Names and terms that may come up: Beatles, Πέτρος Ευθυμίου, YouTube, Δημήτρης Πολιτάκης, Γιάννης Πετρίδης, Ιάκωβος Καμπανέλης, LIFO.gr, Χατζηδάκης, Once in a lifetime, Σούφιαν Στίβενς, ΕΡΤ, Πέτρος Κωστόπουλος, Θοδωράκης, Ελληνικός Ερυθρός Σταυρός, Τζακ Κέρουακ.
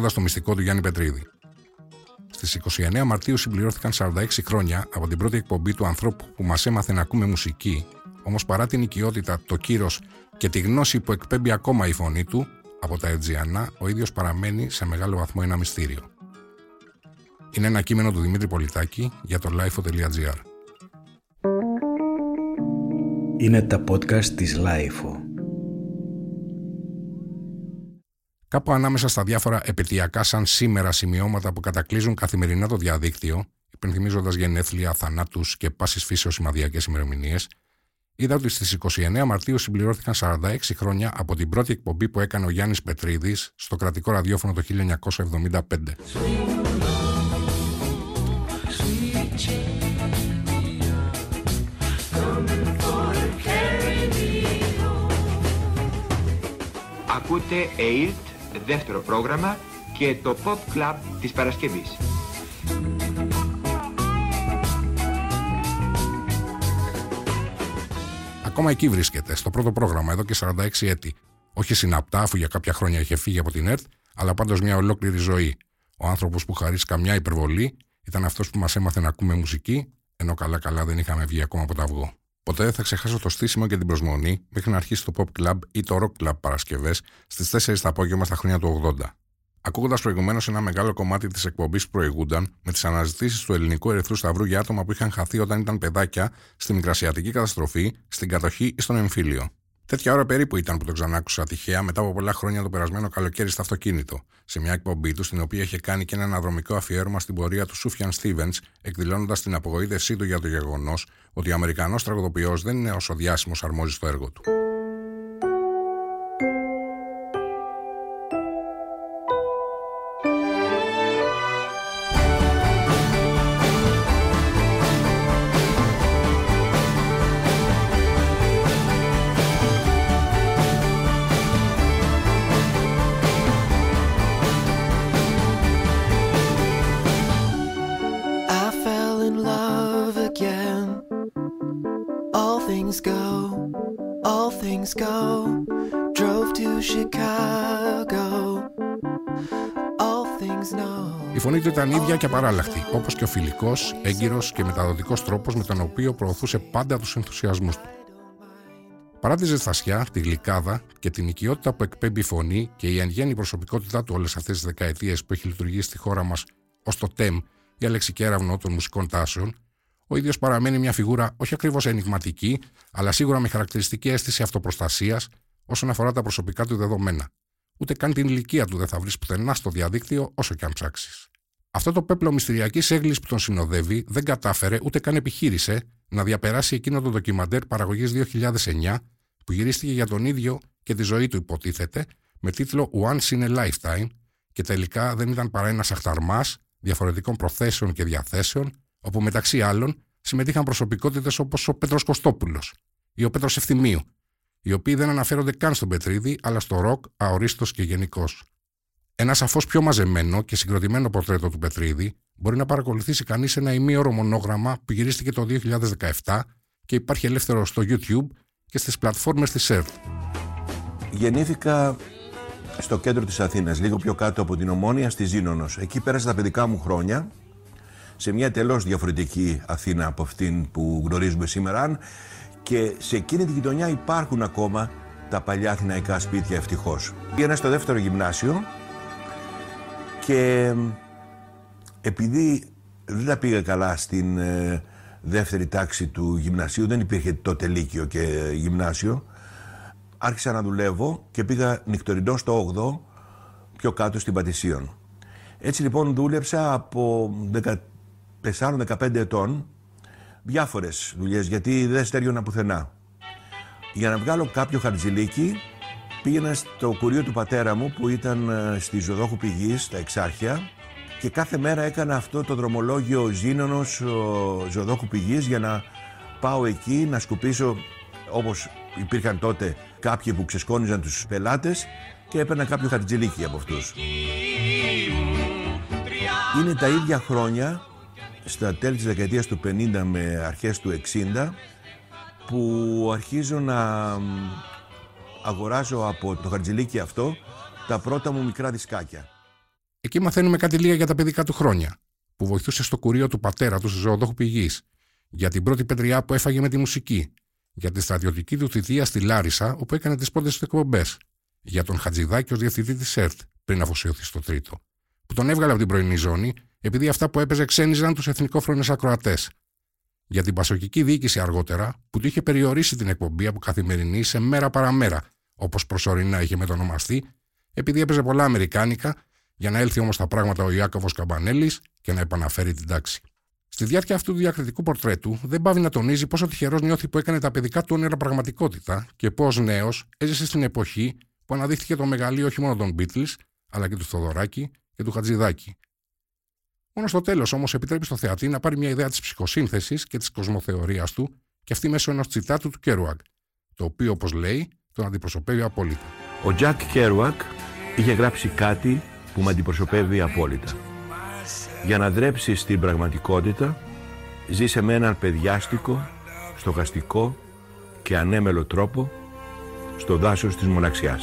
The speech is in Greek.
μελετώντας το μυστικό του Γιάννη Πετρίδη. Στις 29 Μαρτίου συμπληρώθηκαν 46 χρόνια από την πρώτη εκπομπή του ανθρώπου που μας έμαθε να ακούμε μουσική, όμως παρά την οικειότητα, το κύρος και τη γνώση που εκπέμπει ακόμα η φωνή του, από τα Αιτζιανά ο ίδιος παραμένει σε μεγάλο βαθμό ένα μυστήριο. Είναι ένα κείμενο του Δημήτρη Πολιτάκη για το LIFO.gr. Είναι τα podcast της LIFO. Κάπου ανάμεσα στα διάφορα επαιτειακά σαν σήμερα σημειώματα που κατακλείζουν καθημερινά το διαδίκτυο, υπενθυμίζοντας γενέθλια, θανάτους και πάσης φύσεως σημαδιακές ημερομηνίες, είδα ότι στις 29 Μαρτίου συμπληρώθηκαν 46 χρόνια από την πρώτη εκπομπή που έκανε ο Γιάννης Πετρίδης στο κρατικό ραδιόφωνο το 1975. Ακούτε ΕΙΛΤ, δεύτερο πρόγραμμα και το Pop Club της Παρασκευής. Ακόμα εκεί βρίσκεται, στο πρώτο πρόγραμμα, εδώ και 46 έτη. Όχι συναπτά, αφού για κάποια χρόνια είχε φύγει από την ΕΡΤ, αλλά πάντως μια ολόκληρη ζωή. Ο άνθρωπος που χαρίς καμιά υπερβολή ήταν αυτός που μας έμαθε να ακούμε μουσική, ενώ καλά-καλά δεν είχαμε βγει ακόμα από το αυγό. Ποτέ δεν θα ξεχάσω το στήσιμο και την προσμονή μέχρι να αρχίσει το Pop Club ή το Rock Club Παρασκευές στις 4 το απόγευμα στα χρόνια του 80. Ακούγοντας προηγουμένως ένα μεγάλο κομμάτι της εκπομπής που προηγούνταν με τις αναζητήσεις του Ελληνικού Ερυθρού Σταυρού για άτομα που είχαν χαθεί όταν ήταν παιδάκια στη Μικρασιατική καταστροφή, στην κατοχή ή στον εμφύλιο. Τέτοια ώρα περίπου ήταν που το ξανάκουσα τυχαία μετά από πολλά χρόνια το περασμένο καλοκαίρι στο αυτοκίνητο, σε μια εκπομπή του στην οποία είχε κάνει και ένα αναδρομικό αφιέρωμα στην πορεία του Σούφιαν Στίβενς, εκδηλώνοντας την απογοήτευσή του για το γεγονός ότι ο Αμερικανός τραγουδοποιός δεν είναι όσο διάσημος αρμόζει στο έργο του. Η φωνή του ήταν ίδια και απαράλλαχτη, όπως και ο φιλικός, έγκυρος και μεταδοτικός τρόπος με τον οποίο προωθούσε πάντα τους ενθουσιασμούς του. Παρά τη ζεστασιά, τη γλυκάδα και την οικειότητα που εκπέμπει η φωνή και η εν γέννη προσωπικότητά του όλες αυτές τις δεκαετίες που έχει λειτουργήσει στη χώρα μας ως το ΤΕΜ, η αλεξικέραυνο των μουσικών τάσεων, ο ίδιος παραμένει μια φιγούρα όχι ακριβώς ενιγματική, αλλά σίγουρα με χαρακτηριστική αίσθηση αυτοπροστασίας όσον αφορά τα προσωπικά του δεδομένα. Ούτε καν την ηλικία του δεν θα βρεις πουθενά στο διαδίκτυο όσο και αν ψάξεις. Αυτό το πέπλο μυστηριακής έγκλης που τον συνοδεύει δεν κατάφερε ούτε καν επιχείρησε να διαπεράσει εκείνο το ντοκιμαντέρ παραγωγής 2009 που γυρίστηκε για τον ίδιο και τη ζωή του, υποτίθεται, με τίτλο Once in a lifetime και τελικά δεν ήταν παρά ένας αχταρμάς διαφορετικών προθέσεων και διαθέσεων, όπου μεταξύ άλλων συμμετείχαν προσωπικότητες όπως ο Πέτρος Κωστόπουλος ή ο Πέτρος Ευθυμίου, οι οποίοι δεν αναφέρονται καν στον Πετρίδη, αλλά στο ροκ αορίστος και γενικός. Ένα σαφώς πιο μαζεμένο και συγκροτημένο πορτρέτο του Πετρίδη μπορεί να παρακολουθήσει κανείς ένα ημίωρο μονόγραμμα που γυρίστηκε το 2017 και υπάρχει ελεύθερο στο YouTube και στις πλατφόρμες της ΕΡΤ. Γεννήθηκα στο κέντρο της Αθήνας, λίγο πιο κάτω από την Ομόνια, στη Ζήνονος. Εκεί πέρασα τα παιδικά μου χρόνια, σε μια τελώς διαφορετική Αθήνα από αυτήν που γνωρίζουμε σήμερα. Και σε εκείνη τη γειτονιά υπάρχουν ακόμα τα παλιά αθηναϊκά σπίτια, ευτυχώς. Πήγαινα στο δεύτερο γυμνάσιο και επειδή δεν τα πήγα καλά στην δεύτερη τάξη του γυμνασίου, δεν υπήρχε τότε λύκειο και γυμνάσιο, άρχισα να δουλεύω και πήγα νυχτωρινό στο 8ο, πιο κάτω στην Πατησίων. Έτσι λοιπόν δούλεψα από 14-15 ετών, διάφορες δουλειές, γιατί δεν στέριωνα πουθενά. Για να βγάλω κάποιο χαρτζηλίκι, πήγαινα στο κουρίο του πατέρα μου που ήταν στη Ζωδόχου Πηγής, στα Εξάρχεια, και κάθε μέρα έκανα αυτό το δρομολόγιο Ζήνωνος Ζωδόχου Πηγής για να πάω εκεί να σκουπίσω, όπως υπήρχαν τότε κάποιοι που ξεσκόνιζαν τους πελάτες, και έπαιρνα κάποιο χαρτζηλίκι από αυτούς. Είναι τα ίδια χρόνια, στα τέλη της δεκαετίας του 50 με αρχές του 60, που αρχίζω να αγοράζω από το χαρτζηλίκι αυτό τα πρώτα μου μικρά δισκάκια. Εκεί μαθαίνουμε κάτι λίγα για τα παιδικά του χρόνια, που βοηθούσε στο κουρίο του πατέρα του σε ζωοδόχου πηγής, για την πρώτη πετριά που έφαγε με τη μουσική, για τη στρατιωτική του θητεία στη Λάρισα, όπου έκανε τις πρώτες του εκπομπές, για τον Χατζηδάκη ως διευθυντή της ΕΡΤ, πριν αφοσιωθεί στο τρίτο, που τον έβγαλε από την πρωινή ζώνη, επειδή αυτά που έπαιζε ξένιζαν τους εθνικόφρονες ακροατές. Για την πασοκική διοίκηση αργότερα, που του είχε περιορίσει την εκπομπή από καθημερινή σε μέρα παραμέρα, όπως προσωρινά είχε μετονομαστεί, επειδή έπαιζε πολλά αμερικάνικα, για να έλθει όμως τα πράγματα ο Ιάκωβος Καμπανέλης και να επαναφέρει την τάξη. Στη διάρκεια αυτού του διακριτικού πορτρέτου, δεν πάβει να τονίζει πόσο τυχερός νιώθει που έκανε τα παιδικά του όνειρα πραγματικότητα και πώς νέος έζησε στην εποχή που αναδείχθηκε το μεγαλείο όχι μόνο των Beatles, αλλά και του Θοδωράκη και του Χατζηδάκη. Μόνο στο τέλος όμως επιτρέπει στο θεατή να πάρει μια ιδέα της ψυχοσύνθεσης και της κοσμοθεωρίας του, και αυτή μέσω ενός τσιτάτου του Κέρουακ, το οποίο, όπως λέει, τον αντιπροσωπεύει απόλυτα. Ο Τζακ Κέρουακ είχε γράψει κάτι που με αντιπροσωπεύει απόλυτα. Για να δρέψεις την πραγματικότητα, ζήσε με έναν παιδιάστικο, στοχαστικό και ανέμελο τρόπο στο δάσος της μοναξιάς.